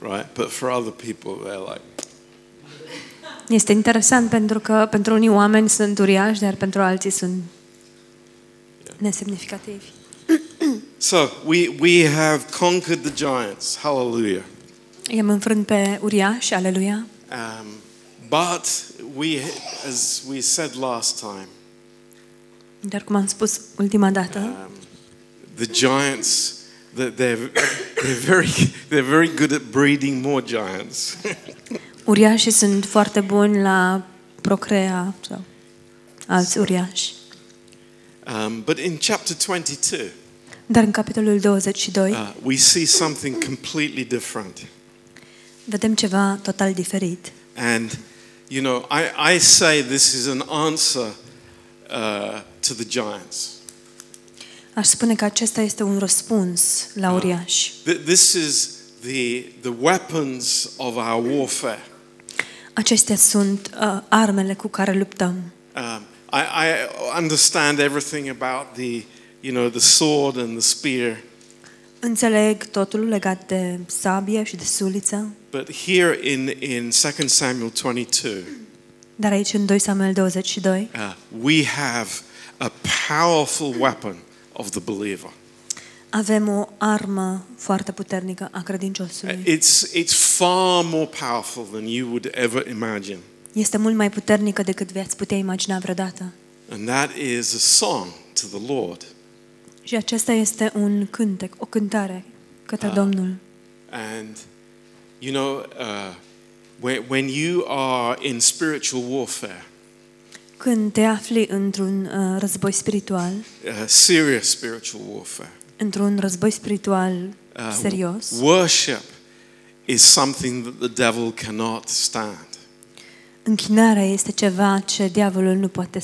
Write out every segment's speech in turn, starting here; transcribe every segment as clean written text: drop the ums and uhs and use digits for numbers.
right? But for other people they're like. Este interesant pentru că pentru unii oameni sunt uriași, dar pentru alții sunt nesemnificativi. So we have conquered the giants. Hallelujah. I-am înfrânt pe uriași, aleluia. But we, as we said last time, dar cum am spus ultima dată, the giants that they're very good at breeding more giants. Uriașii sunt foarte buni la procrea sau alți uriași. But in chapter 22, dar în capitolul 22, we see something completely different. Vedem ceva total diferit. And you know, I say this is an answer to the giants. Aș spune că acesta este un răspuns la uriași. This is the weapons of our warfare. Acestea sunt armele cu care luptăm. I understand everything about the sword and the spear. Înțeleg totul legat de sabie și de suliță. But here in 2 Samuel 22. Dar aici în 2 Samuel 22. We have a powerful weapon of the believer. Avem o armă foarte puternică a credinciosului. It's far more powerful than you would ever imagine. Este mult mai puternică decât v-ați putea imagina vreodată. And that is a song to the Lord. Și acesta este un cântec, o cântare către Domnul. And you know, when you are in spiritual warfare, când te afli într-un război spiritual, serious spiritual warfare, într-un război spiritual serios, worship is something that the devil cannot stand. Închinarea este ceva ce diavolul nu poate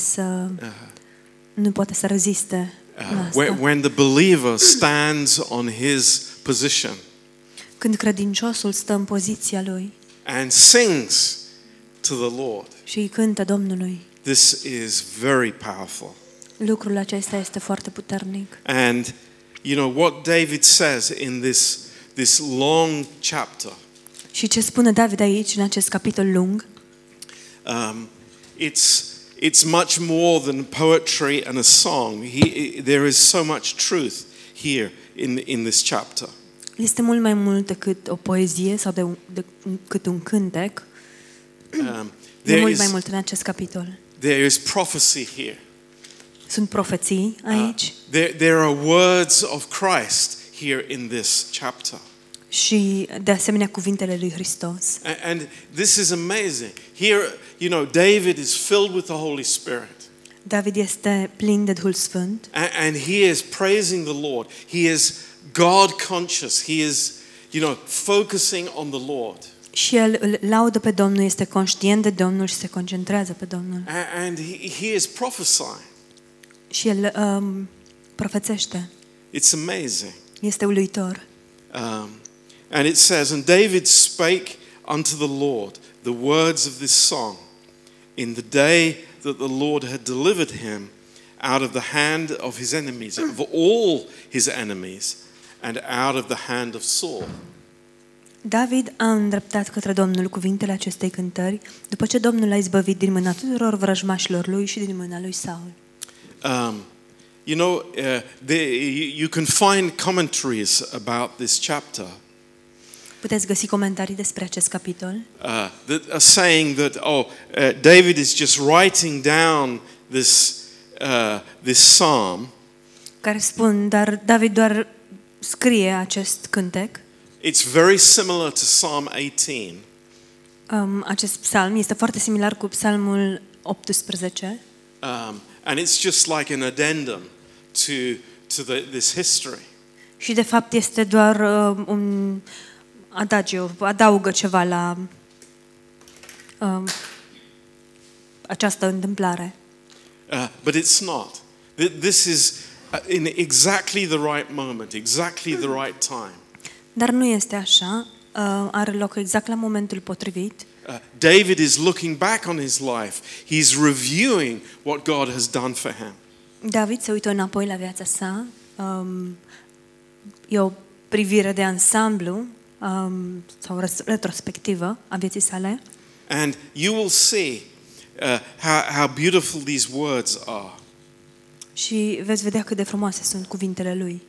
să reziste. When the believer stands on his position, când credinciosul stă în poziția lui, and sings to the Lord, și îi cântă Domnului, this is very powerful. Lucrul acesta este foarte puternic. And you know what David says in this long chapter. Și ce spune David aici în acest capitol lung? It's much more than poetry and a song. There is so much truth here in this chapter. Este mult mai mult decât o poezie sau decât un cântec. Mult mai mult în acest capitol. There is prophecy here. Sunt profeții aici. There are words of Christ here in this chapter. Și de asemenea cuvintele lui Hristos. And this is amazing. Here, you know, David is filled with the Holy Spirit. David este plin de Duhul Sfânt. And he is praising the Lord. He is God conscious. He is, you know, focusing on the Lord. Și el îl laudă pe Domnul, este conștient de Domnul și se concentrează pe Domnul. And he is prophesying. Și el profețește. It's amazing. Este uluitor. And it says, and David spake unto the Lord the words of this song in the day that the Lord had delivered him out of the hand of his enemies, of all his enemies, and out of the hand of Saul. David a îndreptat către Domnul cuvintele acestei cântări după ce Domnul l-a izbăvit din mâna tuturor vrăjmașilor lui și din mâna lui Saul. You know, you can find commentaries about this chapter. Puteți găsi comentarii despre acest capitol. Saying that David is just writing down this psalm. Care spun, dar David doar scrie acest cântec. It's very similar to Psalm 18. Acest psalm este foarte similar cu Psalmul 18. And it's just like an addendum to this history. Și de fapt este doar un adagio, adaugă ceva la această întâmplare. But it's not. This is in exactly the right moment, exactly the right time. Dar nu este așa, are loc exact la momentul potrivit. David is looking back on his life. He's reviewing what God has done for him. David se uită înapoi la viața sa. E o privire de ansamblu sau retrospectivă a vieții sale. And you will see how beautiful these words are. Și veți vedea cât de frumoase sunt cuvintele lui.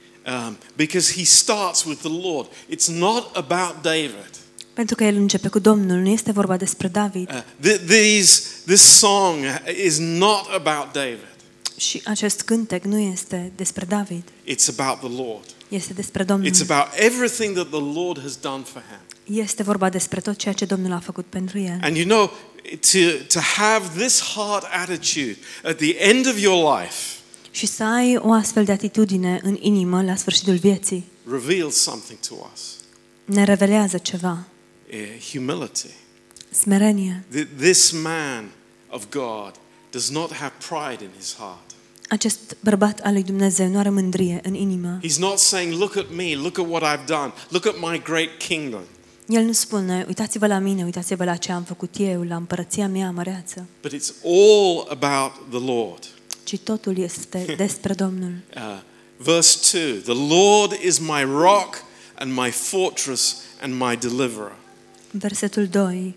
Because he starts with the Lord. It's not about David. Pentru că el începe cu Domnul, nu este vorba despre David. This song is not about David. Și acest cântec nu este despre David. It's about the Lord. Este despre Domnul. It's about everything that the Lord has done for him. Este vorba despre tot ceea ce Domnul a făcut pentru el. And you know, to have this heart attitude at the end of your life. Și să ai o astfel de atitudine în inimă la sfârșitul vieții. Reveals something to us. Ne revelează ceva. Humility. Smerenie. This man of God does not have pride in his heart. Acest bărbat al lui Dumnezeu nu are mândrie în inimă. He's not saying, look at me, look at what I've done, look at my great kingdom. El nu spune, uitați-vă la mine, uitați-vă la ce am făcut eu, la împărăția mea măreață. But it's all about the Lord. Ci totul este despre Domnul. Verse 2. The Lord is my rock and my fortress and my deliverer. Versetul 2.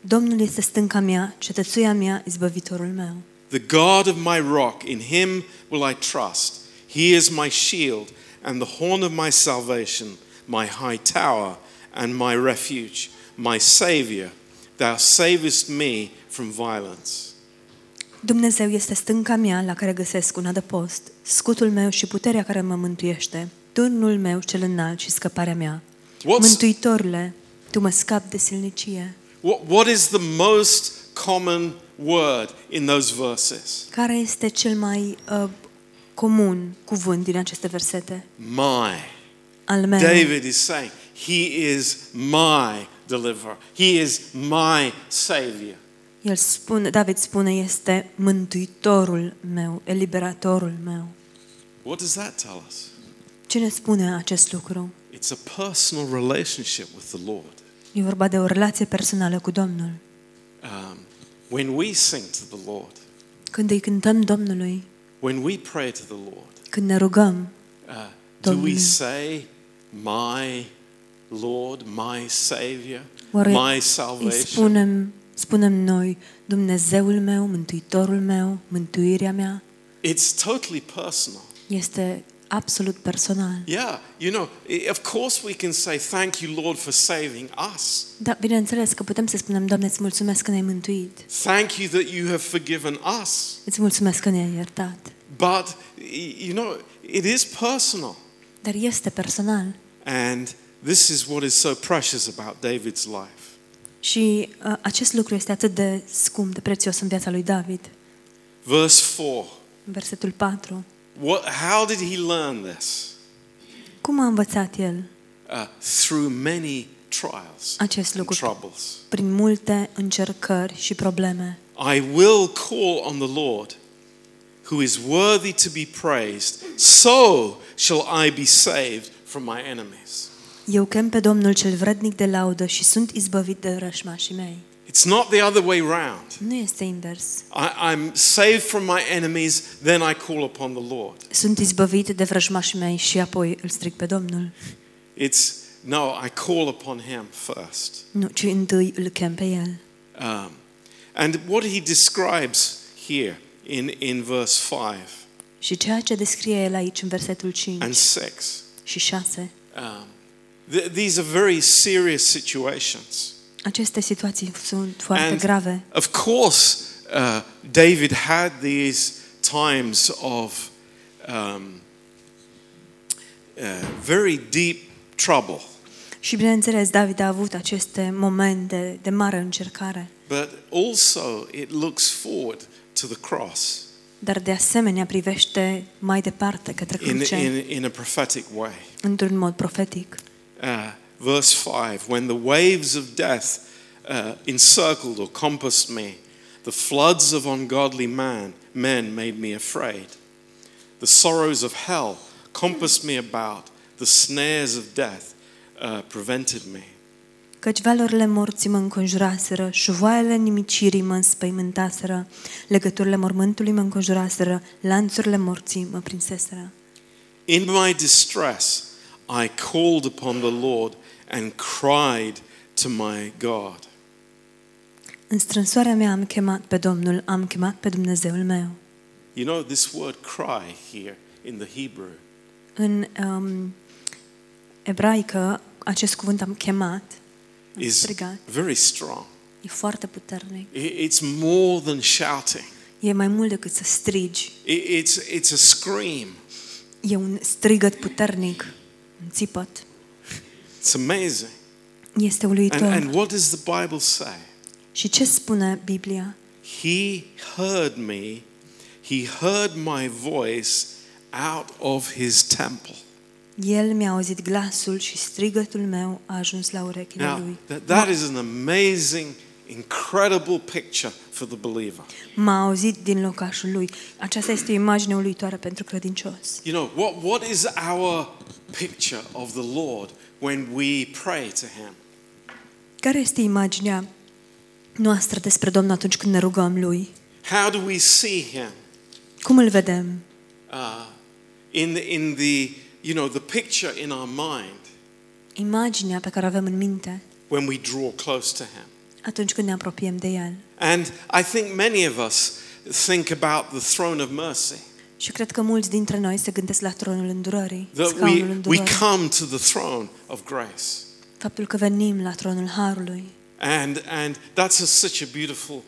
Domnul este stânca mea, cetățuia mea, izbăvitorul meu. The God of my rock, in him will I trust. He is my shield and the horn of my salvation, my high tower and my refuge, my savior. Thou savest me from violence. Dumnezeu este stânca mea, la care găsesc un adăpost, scutul meu și puterea care mă mântuiește, turnul meu cel înalt și scăparea mea. Mântuitorule, tu mă scapi de silnicie. What is the most common word in those verses? Care este cel mai comun cuvânt din aceste versete? My. Al meu. David is saying, he is my deliverer. He is my savior. El spune, David spune, este mântuitorul meu, eliberatorul meu. What does that tell us? Ce ne spune acest lucru? It's a personal relationship with the Lord. E vorba de o relație personală cu Domnul. When we sing to the Lord, când îi cântăm Domnului, when we pray to the Lord, când ne rugăm, do we say, my Lord, my Savior, my salvation? Spunem noi, Dumnezeul meu, Mântuitorul meu, mântuirea mea. It's totally personal. Este absolut personal. Yeah, you know, of course we can say thank you Lord for saving us. Da, bineînțeles că putem să spunem, Doamne, îți mulțumesc că ne-ai mântuit. Thank you that you have forgiven us. Îți mulțumesc că ne-ai iertat. But you know, it is personal. Dar este personal. And this is what is so precious about David's life. Și acest lucru este atât de scump, de prețios în viața lui David. Verse 4. Versetul 4. How did he learn this? Cum a învățat el? Through many trials and troubles. Prin multe încercări și probleme. I will call on the Lord, who is worthy to be praised. So shall I be saved from my enemies. Eu chem pe Domnul cel vrednic de laudă și sunt izbăvit de rășmașii mei. It's not the other way round. Nu este invers. I'm saved from my enemies, then I call upon the Lord. Sunt izbăvit de vrăjmașii mei și apoi îl strig pe Domnul. It's no, I call upon him first. Nu, ci întâi îl chem pe el. And what he describes here in verse 5. Și ceea ce descrie el aici în versetul 5. And 6. Și 6. These are very serious situations. Aceste situații sunt foarte grave. Of course, David had these times of very deep trouble. Și bineînțeles, David a avut aceste momente de mare încercare. But also it looks forward to the cross. Dar de asemenea privește mai departe către cruce. In a prophetic way. Într-un mod profetic. Verse 5, when the waves of death encircled or compassed me, the floods of ungodly men made me afraid. The sorrows of hell compassed me about, the snares of death prevented me. Căci valurile morții mă înconjuraseră, șuvoaiele nimicirii mă înspăimântaseră, legăturile mormântului mă înconjuraseră, lanțurile morții mă prinseseră. In my distress, I called upon the Lord and cried to my God. În strânsoarea mea am chemat pe Domnul, am chemat pe Dumnezeul meu. You know this word cry here in the Hebrew. În ebraică acest cuvânt am chemat is very strong. E foarte puternic. It's more than shouting. E mai mult decât să strigi. It's a scream. E un strigăt puternic, un țipăt. It's amazing. Este uluitor. And what does the Bible say? Și ce spune Biblia? He heard me. He heard my voice out of his temple. El mi-a auzit glasul și strigătul meu a ajuns la urechile lui. That is an amazing, incredible picture for the believer. M-a auzit din locașul lui. Aceasta este o imagine uluitoare pentru credincios. You know, what is our picture of the Lord when we pray to him? Care este imaginea noastră despre Domnul atunci când ne rugăm lui? How do we see him? Cum îl vedem? In the you know, the picture in our mind. Imaginea pe care o avem în minte. When we draw close to him. Atunci când ne apropiem de el. And I think many of us think about the throne of mercy. Și cred că mulți dintre noi se gândesc la tronul îndurării, scaunul îndurării. We come to the throne of grace. Faptul că venim la tronul harului. And that's such a beautiful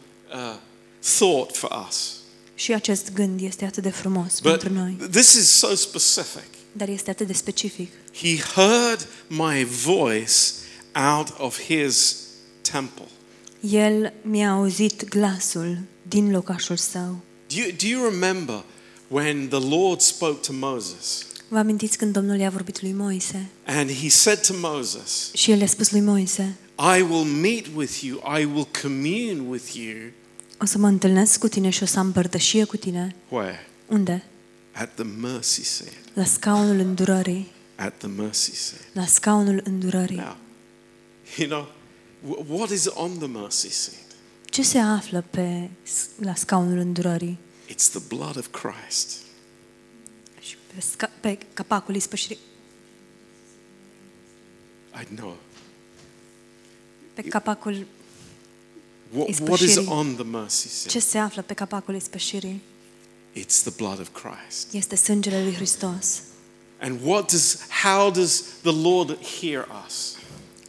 thought for us. Și acest gând este atât de frumos pentru noi. This is so specific. Dar este atât de specific. He heard my voice out of his temple. El mi-a auzit glasul din locașul său. Do you remember when the Lord spoke to Moses? Vă amintiți când Domnul i-a vorbit lui Moise? And he said to Moses. Și el a spus lui Moise: I will meet with you, I will commune with you. O să mă întâlnesc cu tine și o să am părtășie cu tine. Where? Unde? At the mercy seat. La scaunul îndurării. At the mercy seat. La scaunul îndurării. Now, you know, what is on the mercy seat? Ce se află pe la scaunul îndurării? It's the blood of Christ. Și pe capacul ispășirii. I know. Pe capacul ispășirii. What is on the mercy seat? Ce se află pe capacul ispășirii? It's the blood of Christ. Este sângele lui Hristos. And how does the Lord hear us?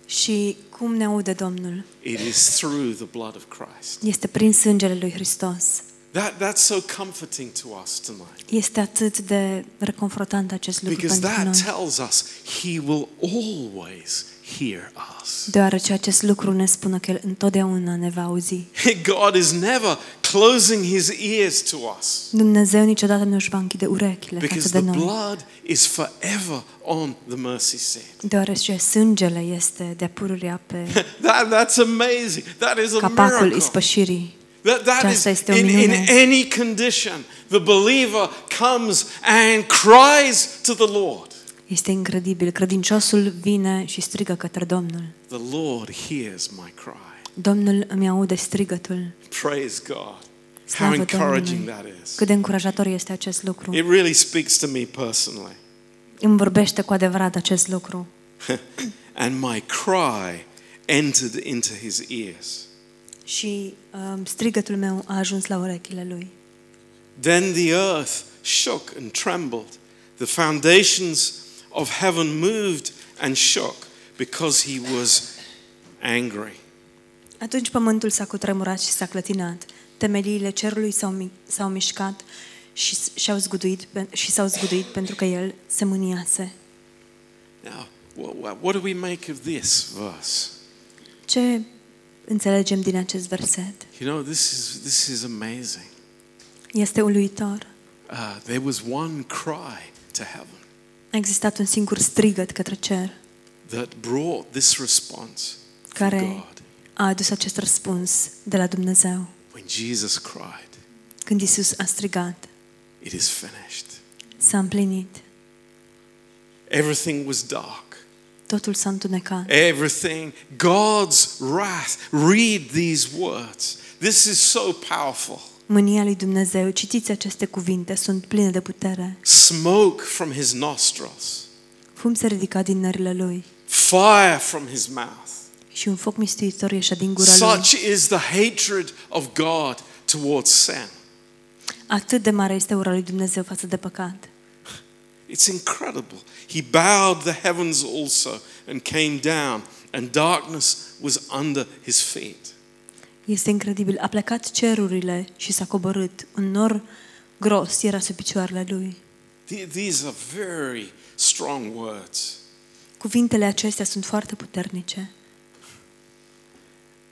Și cum ne aude Domnul? It is through the blood of Christ. Este prin sângele lui Hristos. That's so comforting to us tonight. Este atât de reconfortant acest lucru pentru noi. Because that tells us he will always hear us. Deoarece acest lucru ne spune că el întotdeauna ne va auzi. God is never closing his ears to us. Dumnezeu niciodată nu își va închide urechile față de noi. Because the blood is forever on the mercy seat. Deoarece sângele este de pururea pe that's amazing. That is a miracle. That is in any condition the believer comes and cries to the Lord. Este incredibil. Credinciosul vine și strigă către Domnul. The Lord hears my cry. Domnul îmi aude strigătul. Praise God. How encouraging that is. Cât de încurajator este acest lucru. It really speaks to me personally. Îmi vorbește cu adevărat acest lucru. And my cry entered into his ears. Și strigătul meu a ajuns la urechile lui. Then the earth shook and trembled. The foundations of heaven moved and shook because he was angry. Atunci pământul s-a cutremurat și s-a clătinat. Temeliile cerului s-au mișcat și s-au zguduit pentru că el se mâniase. Now, what do we make of this verse? Ce înțelegem din acest verset? You know, this is amazing. Este uluitor. There was one cry to heaven. A existat un singur strigăt către cer. That brought this response. Care a adus acest răspuns de la Dumnezeu. When Jesus cried. Când Iisus a strigat. It is finished. S-a împlinit. Everything was dark. Totul s-a întunecat. Everything. God's wrath. Read these words. This is so powerful. Mânia lui Dumnezeu, citiți aceste cuvinte, sunt pline de putere. Smoke from his nostrils. Fum se ridica din nările lui. fire from his mouth. Și un foc mistuitor ieșea din gura lui. Such is the hatred of God towards sin. Atât de mare este ura lui Dumnezeu față de păcat. It's incredible. He bowed the heavens also and came down, and darkness was under his feet. Este incredibil. A plecat cerurile și s-a coborât. Un nor gros era sub picioarele lui. These are very strong words. Cuvintele acestea sunt foarte puternice.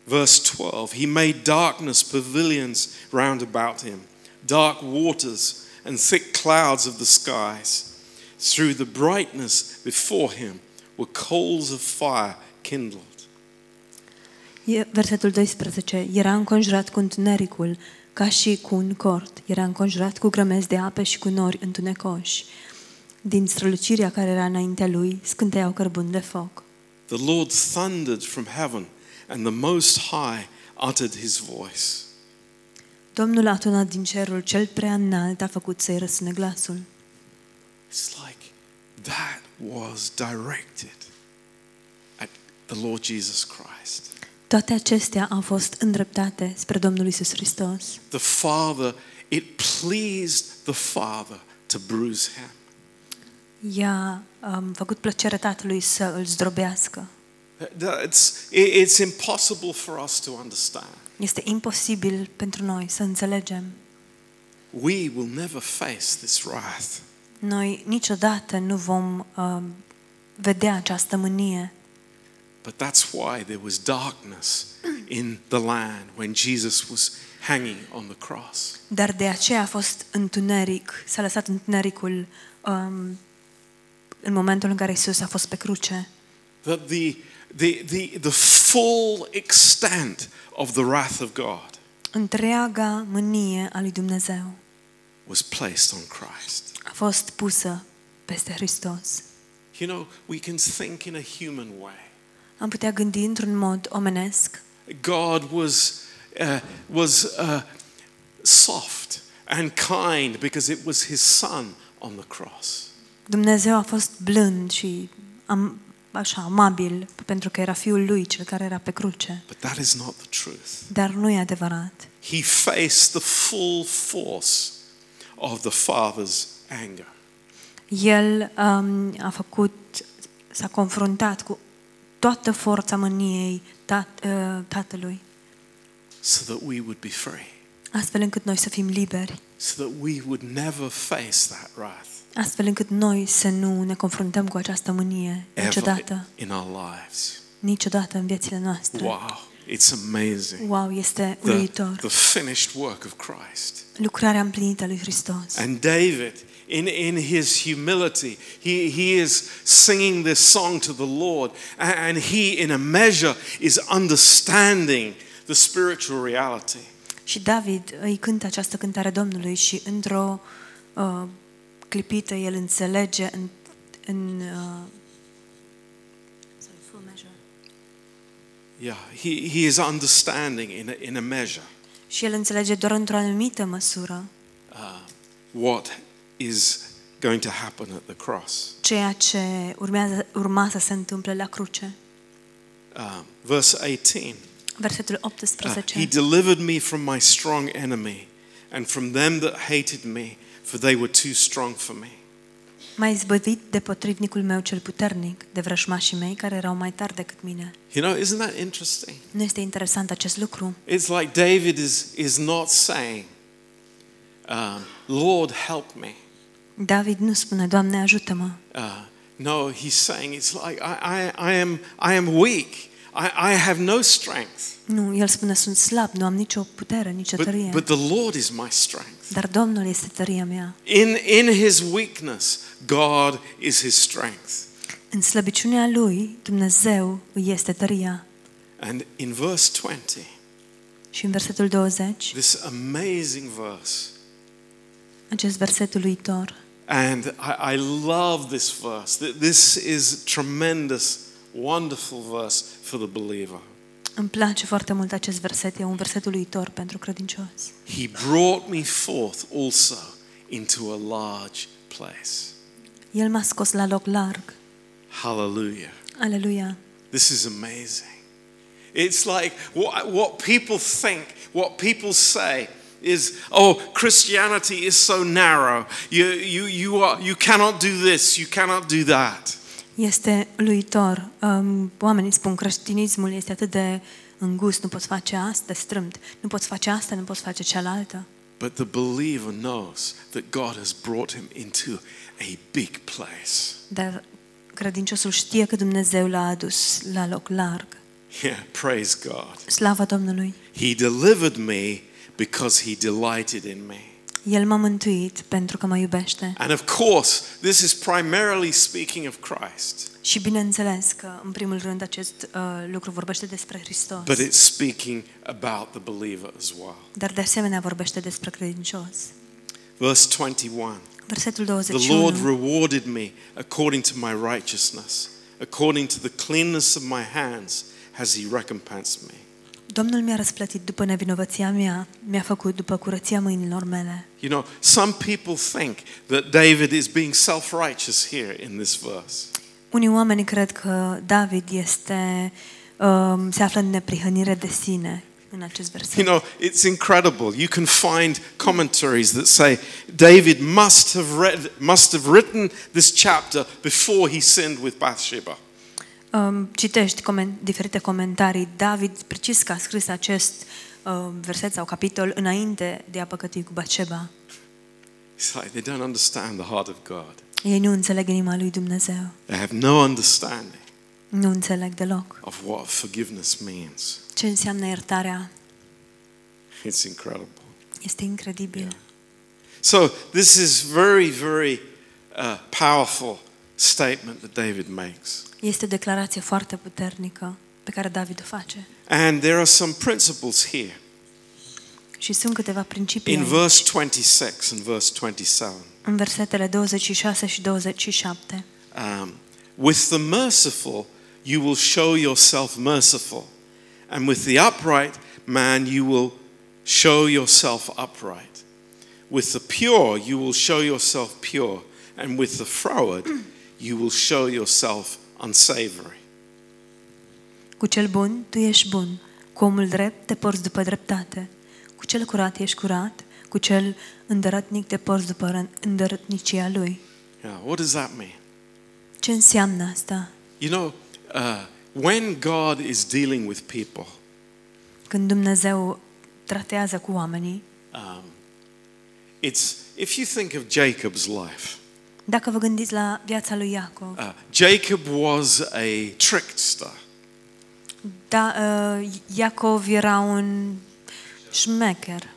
Verse 12. He made darkness pavilions round about him, dark waters and thick clouds of the skies. Through the brightness before him were coals of fire kindled. Versetul 12. Era înconjurat cu întunericul, ca și cu un cort. Era înconjurat cu grămezi de ape și cu nori întunecoși. Din strălucirea care era înaintea lui, scânteiau cărbuni de foc. The Lord thundered from heaven, and the Most High uttered his voice. Domnul a tonat din cerul, cel prea înalt a făcut să-i răsune glasul. It's like that was directed at the Lord Jesus Christ. Toate acestea au fost îndreptate spre Domnul Iisus Hristos. The Father, it pleased the Father to bruise him. I-a făcut plăcere Tatălui să îl zdrobească. It's impossible for us to understand. Este imposibil pentru noi să înțelegem. We will never face this wrath. Noi niciodată nu vom vedea această mânie. But that's why there was darkness in the land when Jesus was hanging on the cross. Dar de aceea a fost întuneric, s-a lăsat întunericul în momentul în care Iisus a fost pe cruce. That the full extent of the wrath of God. Întreaga mânie a lui Dumnezeu was placed on Christ. A fost pusă peste Hristos. You know, we can think in a human way. Am putea gândi într-un mod omenesc. God was soft and kind because it was his son on the cross. Dumnezeu a fost blând și amabil pentru că era fiul lui cel care era pe cruce. But that is not the truth. Dar nu e adevărat. He faced the full force of the Father's anger. El s-a confruntat cu toată forța mâniei Tatălui. So that we would be free. Astfel încât noi să fim liberi. So that we would never face that wrath. Astfel încât noi să nu ne confruntăm cu această mânie niciodată. In our lives. Niciodată în viețile noastre. Wow, it's amazing. Wow, este uluitor. The finished work of Christ. Lucrarea împlinită a lui Hristos. And David, in his humility, he is singing this song to the Lord, and he in a measure is understanding the spiritual reality. Și David îi cântă această cântare Domnului și într-o clipită el înțelege full measure. Yeah, he is understanding in a measure. Și el înțelege doar într-o anumită măsură. What is going to happen at the cross. Ceea ce urma să se întâmple la cruce. Verse 18. Versetul 18. He delivered me from my strong enemy and from them that hated me, for they were too strong for me. M-a izbăvit de potrivnicul meu cel puternic, de vrăjmașii mei care erau mai tari decât mine. You know, isn't that interesting? Nu este interesant acest lucru? It's like David is not saying, Lord, help me. David nu spune, Doamne, ajută-mă. No, he's saying it's like I am weak. I have no strength. Nu, el spune sunt slab, nu am nicio putere, nicio tărie. But the Lord is my strength. Dar Domnul este tăria mea. In his weakness, God is his strength. În slăbiciunea lui, Dumnezeu îi este tăria. And in verse 20. Și în versetul 20. This amazing verse. Acest verset uluitor. And I love this verse. This is tremendous, wonderful verse for the believer. Îmi place foarte mult acest verset, e un verset uluitor pentru credincios. He brought me forth also into a large place. El m-a scos la loc larg. Hallelujah. Aleluia. This is amazing. It's like what people think, what people say is, oh, Christianity is so narrow. You cannot do this, you cannot do that. Este luitor. Oamenii spun creștinismul este atât de îngust, nu poți face asta, strâmt, nu poți face asta, nu poți face cealaltă. But the believer knows that God has brought him into a big place. Dar credinciosul știe că Dumnezeu l-a adus la loc larg. Yeah, praise God. Slava Domnului. He delivered me because he delighted in me. El m-a mântuit pentru că mă iubește. And of course, this is primarily speaking of Christ. Și bineînțeles că în primul rând acest lucru vorbește despre Hristos. But it's speaking about the believer as well. Dar de asemenea vorbește despre credincios. Verse 21. Versetul 21. The Lord rewarded me according to my righteousness, according to the cleanness of my hands has he recompensed me. Domnul mi-a răsplătit după nevinovăția mea, mi-a făcut după curăția mâinilor mele. You know, some people think that David is being self-righteous here in this verse. Unii oameni cred că David este se află în neprihănire de sine în acest verset. You know, it's incredible. You can find commentaries that say David must have written this chapter before he sinned with Bathsheba. Citești diferite comentarii. David precis că a scris acest verset sau capitol înainte de a păcătui cu Bathsheba. It's like they don't understand the heart of God. Ei nu înțeleg inima lui Dumnezeu. They have no understanding. Nu înțeleg deloc. Of what forgiveness means. Ce înseamnă iertarea? It's incredible. Este incredibil. Yeah. So this is very, very powerful statement that David makes. Este o declarație foarte puternică pe care David o face. And there are some principles here. Și sunt câteva principii. In verse 26 and verse 27. În versetele 26 și 27. With the merciful you will show yourself merciful, and with the upright man you will show yourself upright. With the pure you will show yourself pure, and with the froward you will show yourself unsavory. Cu cel bun tu ești bun, cu omul drept te porți după dreptate, cu cel curat ești curat, cu cel îndărătnic te porți după îndărătnicia lui. Yeah, what does that mean? Ce înseamnă asta? You know, when God is dealing with people, când Dumnezeu tratează cu oamenii, it's if you think of Jacob's life. Dacă vă gândiți la viața lui Iacov. Jacob was a trickster. Da, Iacov era un șmecher.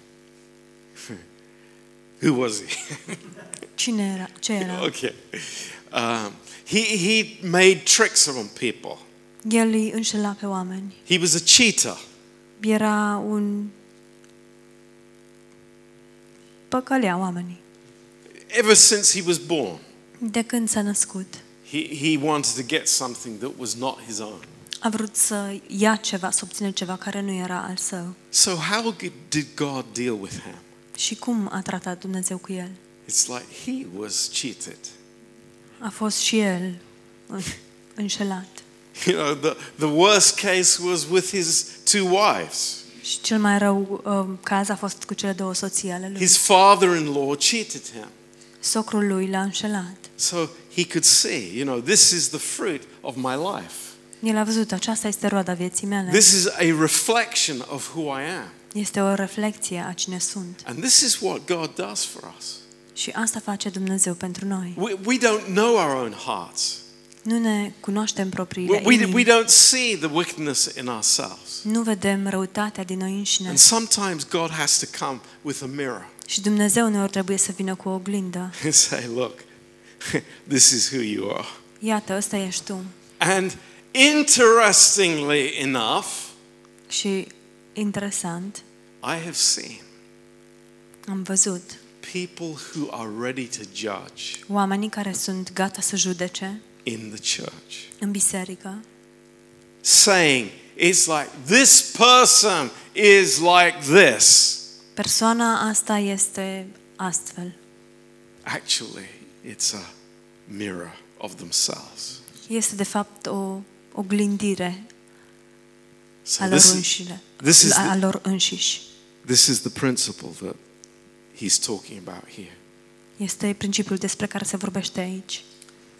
Who was he? Cine era? Ce era? Okay. He made tricks on people. El îi înșela pe oameni. He was a cheater. Era un păcălea oamenii. Ever since he was born, de când s-a născut, he wanted to get something that was not his own. A vrut să ia ceva, să obțină ceva care nu era al său. So how did God deal with him? Și cum a tratat Dumnezeu cu el? It's like he was cheated. A fost și el înșelat. You know, the worst case was with his two wives. Și cel mai rău caz a fost cu cele două soții ale lui. His father-in-law cheated him. Socrul lui l-a înșelat. So he could see, you know, this is the fruit of my life. El a văzut, aceasta este roada vieții mele. This is a reflection of who I am. Este o reflecție a cine sunt. And this is what God does for us. Și asta face Dumnezeu pentru noi. We don't know our own hearts. Nu ne cunoaștem propriile inimi. We don't see the wickedness in ourselves. Nu vedem răutatea din noi înșine. And sometimes God has to come with a mirror. Și Dumnezeu uneori trebuie să vină cu o oglindă. And say, look, this is who you are. Iată, ăsta ești tu. And interestingly enough, și interesant, I have seen, am văzut, people who are ready to judge, oamenii care sunt gata să judece, in the church, în biserică, saying, it's like this person is like this. Persoana asta este astfel. Actually, it's a mirror of themselves. este de fapt o oglindire a lor înșiși. This is the principle that he's talking about here. Este principiul despre care se vorbește aici.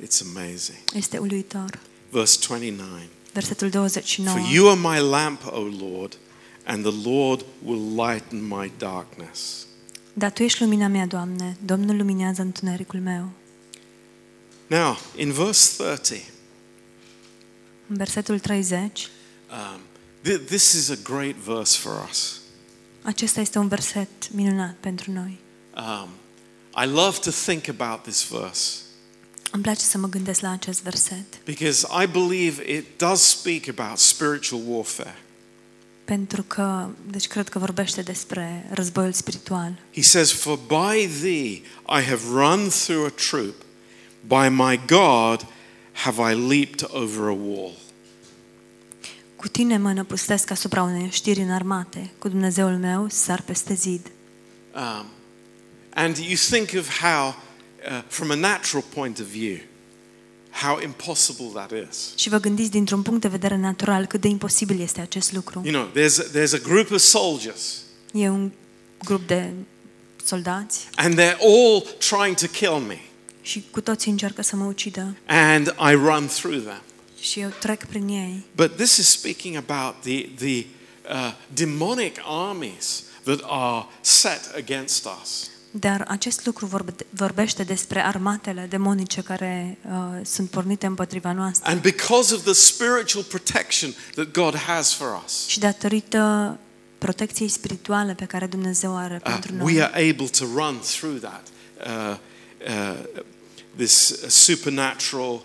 It's amazing. Este uluitor. Verse 29. Versetul 29. For you are my lamp, O Lord, and the Lord will lighten my darkness. Dar tu ești lumina mea, Doamne, Domnul luminează întunericul meu. Now, in verse 30. În versetul 30. This is a great verse for us. Acesta este un verset minunat pentru noi. I love to think about this verse. Îmi place să mă gândesc la acest verset. Because I believe it does speak about spiritual warfare. Pentru că, deci cred că vorbește despre războiul spiritual. He says, "For by thee I have run through a troop, by my God have I leaped over a wall." Cu tine mă năpustesc asupra unei știri înarmate, cu Dumnezeul meu sar peste zid. And you think of how, from a natural point of view, how impossible that is. Și vă gândiți dintr-un punct de vedere natural cât de imposibil este acest lucru. You know, there's a group of soldiers. E un grup de soldați. And they're all trying to kill me. Și cu toții încearcă să mă ucidă. And I run through them. Și eu trec prin ei. But this is speaking about the demonic armies that are set against us. Dar acest lucru vorbește despre armatele demonice care sunt pornite împotriva noastră. And because of the spiritual protection that God has for us. Și datorită protecției spirituale pe care Dumnezeu are pentru noi. We are able to run through that this supernatural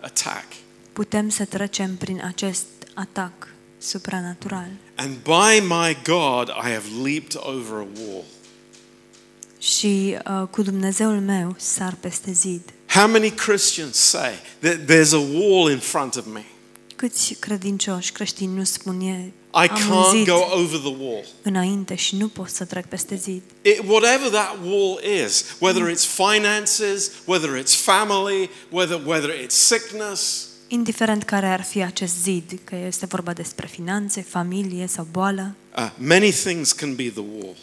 attack. Putem să trecem prin acest atac supranatural. And by my God I have leaped over a wall. Și cu Dumnezeul meu sar peste zid. How many Christians say that there's a wall in front of me? Câți credincioși creștini nu spun ei, I can't go over the wall. Înainte și nu pot să trec peste zid. Whatever that wall is, whether it's finances, whether it's family, whether it's sickness. Indiferent care ar fi acest zid, că este vorba despre finanțe, familie sau boală. Many things can be the wall.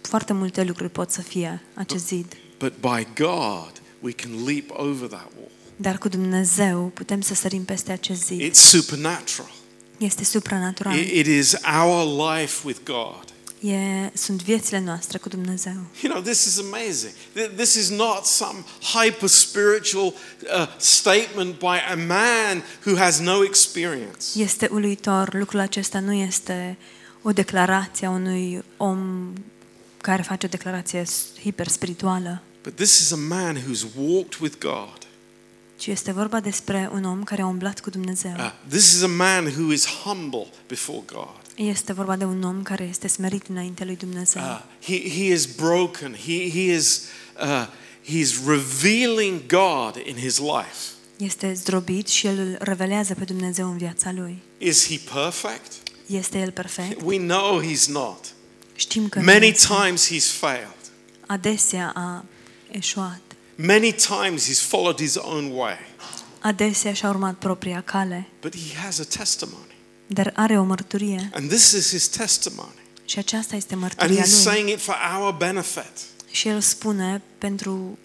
Foarte multe lucruri pot să fie acest zid. But by God we can leap over that wall. Dar cu Dumnezeu putem să sărim peste acest zid. It's supernatural. Este supranatural. It is our life with God. Sunt viețile noastre cu Dumnezeu. You know, this is amazing. This is not some hyper spiritual statement by a man who has no experience. Este uluitor. Lucrul acesta nu este o declarație a unui om care face o declarație hiperspirituală. But this is a man who's walked with God. Ci este vorba despre un om care a umblat cu Dumnezeu. This is a man who is humble before God. Este vorba de un om care este smerit înaintea lui Dumnezeu. He is broken. He is revealing God in his life. Este zdrobit și el îl revelează pe Dumnezeu în viața lui. Is he perfect? Este el perfect? We know he's not. Știm că many times he's failed. Adesea a eșuat. Many times he's followed his own way. Adesea și-a urmat propria cale. But he has a testimony. Dar are o mărturie. And this is his testimony. Și aceasta este mărturia lui. And he's saying it for our benefit. Și el spune pentru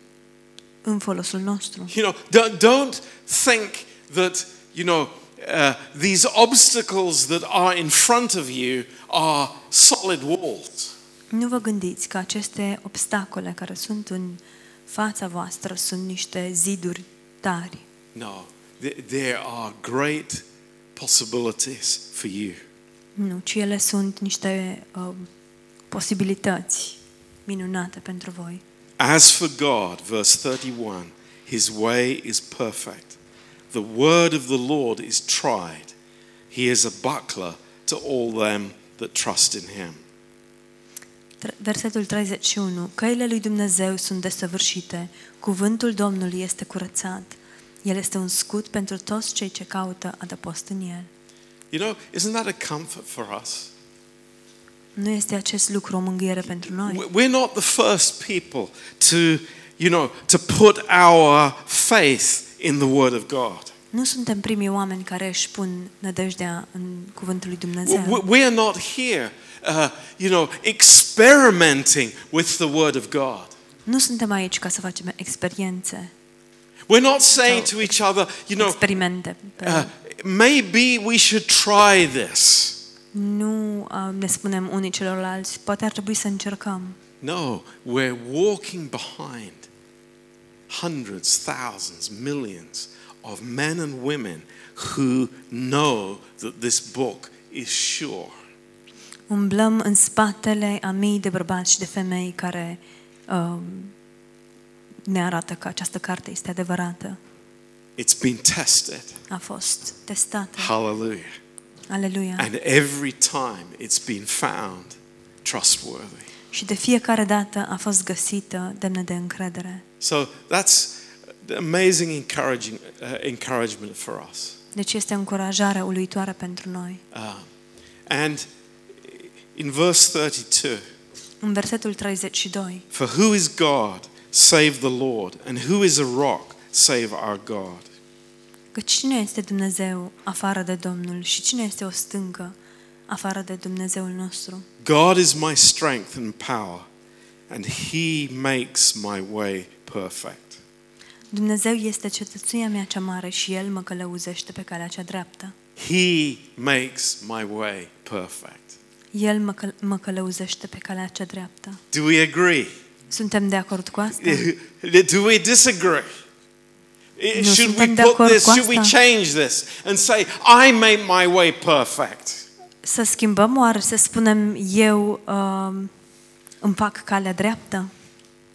în folosul nostru. You know, don't think that, you know, these obstacles that are in front of you are solid walls. Nu vă gândiți că aceste obstacole care sunt în fața voastră sunt niște ziduri tari. No, there are great possibilities for you. Nu, ci ele sunt niște posibilități minunate pentru voi. As for God, verse 31, his way is perfect. The word of the Lord is tried. He is a buckler to all them that trust in him. Versetul 31. Căile lui Dumnezeu sunt desăvârșite. Cuvântul Domnului este curățat. El este un scut pentru toți cei ce caută adăpost în el. You know, isn't that a comfort for us? Nu este acest lucru o mângâiere pentru noi? We're not the first people to, you know, to put our faith in the Word of God. Nu suntem primii oameni care își pun nădejdea în cuvântul lui Dumnezeu. We are not here, experimenting with the Word of God. Nu suntem aici ca să facem experiențe. We're not saying to each other, maybe we should try this. Nu ne spunem unii celorlalți, poate ar trebui să încercăm. No, we're walking behind hundreds, thousands, millions of men and women who know that this book is sure. Umblăm în spatele a mii de bărbați și de femei care ne arată că această carte este adevărată. It's been tested. A fost testată. Hallelujah. Aleluia. And every time it's been found trustworthy. Și de fiecare dată a fost găsită demnă de încredere. So that's amazing encouragement for us. Deci este încurajarea uluitoare pentru noi. And in verse 32. În versetul 32. For who is God save the Lord, and who is a rock save our God? Că cine este Dumnezeu afară de Domnul și cine este o stâncă afară de Dumnezeul nostru? God is my strength and power, and he makes my way perfect. Dumnezeu este cetățuia mea cea mare și El mă călăuzește pe calea cea dreaptă. He makes my way perfect. El mă călăuzește pe calea cea dreaptă. Do we agree? Suntem de acord cu asta? Do we disagree? Should we put this? Should we change this and say, I made my way perfect? Să schimbăm oare, să spunem eu îmi fac calea dreaptă?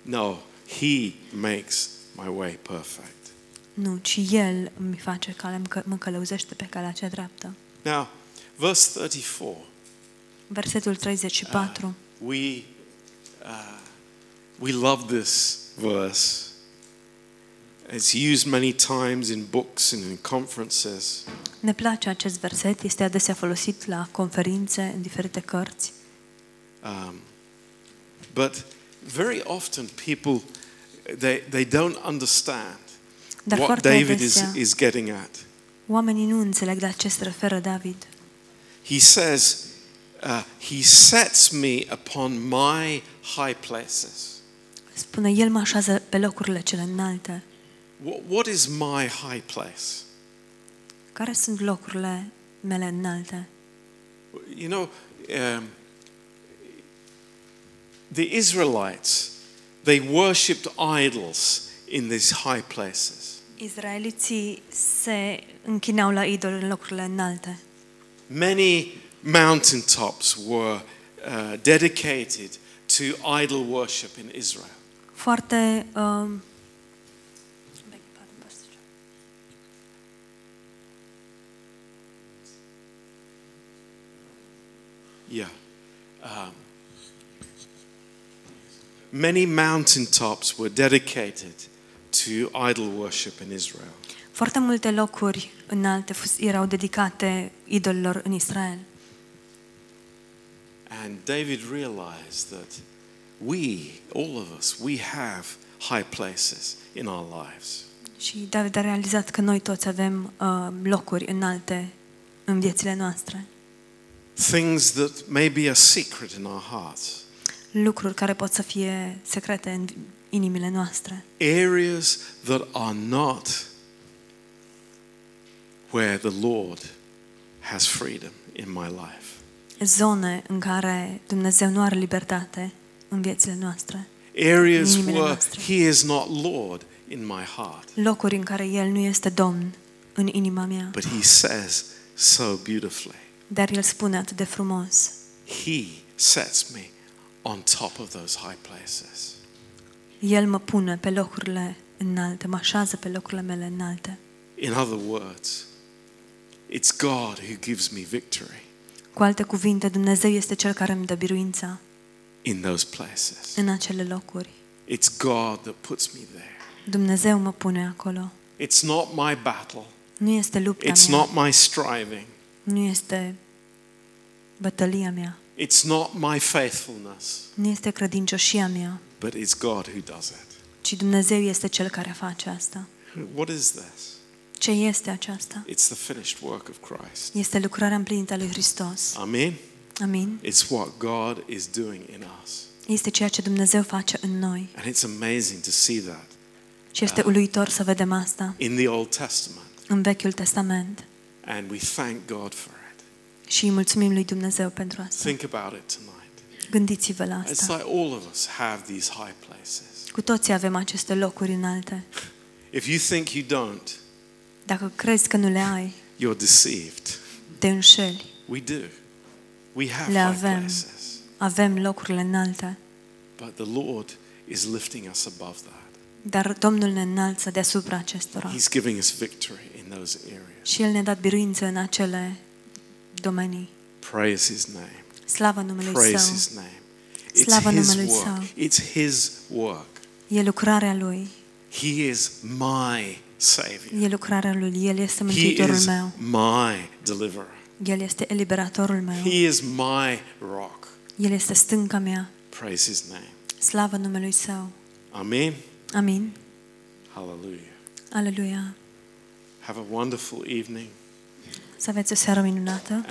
No, he makes my way perfect. Nu, ci El îmi face calea, mă călăuzește pe calea cea dreaptă. Now, verse 34. Versetul 34. We love this verse. It's used many times in books and in conferences. Ne place acest verset, este adesea folosit la conferințe, în diferite cărți. But very often people they don't understand what David is getting at. Oamenii nu înțeleg la ce se referă David. He says, he sets me upon my high places. Spune, El mă așează pe locurile cele înalte. What is my high place? Care sunt locurile mele înalte? The Israelites, they worshipped idols in these high places. Israeliții se închinau la idoli în locurile înalte. Many mountain tops were dedicated to idol worship in Israel. Foarte many mountain tops were dedicated to idol worship in Israel. Foarte multe locuri înalte erau dedicate idolilor în Israel. And David realized that all of us have high places in our lives. Și David a realizat că noi toți avem locuri înalte în viețile noastre. Things that maybe are secret in our hearts. Lucruri care pot să fie secrete în inimile noastre. Areas that are not where the Lord has freedom in my life. Zone în care Dumnezeu nu are libertate în viețile noastre. Areas where he is not Lord in my heart. Locuri în care El nu este Domn în inima mea. But he says so beautifully. Dar El spune atât de frumos. He sets me on top of those high places. El mă pune pe locurile înalte, mă așează pe locurile mele înalte. In other words, it's God who gives me victory. Cu alte cuvinte, Dumnezeu este Cel care îmi dă biruința. In those places. În acele locuri. It's God that puts me there. Dumnezeu mă pune acolo. It's not my battle. Nu este lupta mea. It's not my striving. Nu este bătălia mea. It's not my faithfulness. Nu este credincioșia mea. But it's God who does it. Ci Dumnezeu este Cel care face asta. What is this? Ce este aceasta? It's the finished work of Christ. Este lucrarea împlinită a lui Hristos. Amen. Amen. It's what God is doing in us. Este ceea ce Dumnezeu face în noi. And it's amazing to see that. Și este uluitor să vedem asta. In the Old Testament. În Vechiul Testament. And we thank God for it. Și îi mulțumim lui Dumnezeu pentru asta. Think about it tonight. Gândiți-vă la asta. It's like all of us have these high places. Cu toții avem aceste locuri înalte. If you think you don't, dacă crezi că nu le ai, you're deceived. Te înșeli. We do. We have le avem. High places. Avem locurile înalte. But the Lord is lifting us above that. Dar Domnul ne înalță deasupra acestora. He's giving us victory in those areas. Și El ne-a dat biruință în acele domenii. Praise His name. Slava numelui Său. Praise His name. Slava numelui Său. It's His work. E lucrarea Lui. He is my Savior. E lucrarea Lui. El este Mântuitorul meu. He is my deliverer. El este eliberatorul meu. He is my rock. El este stânca mea. Praise His name. Slava numelui Său. Amen. Amin. Hallelujah. Hallelujah. Have a wonderful evening. Să aveți o seară minunată.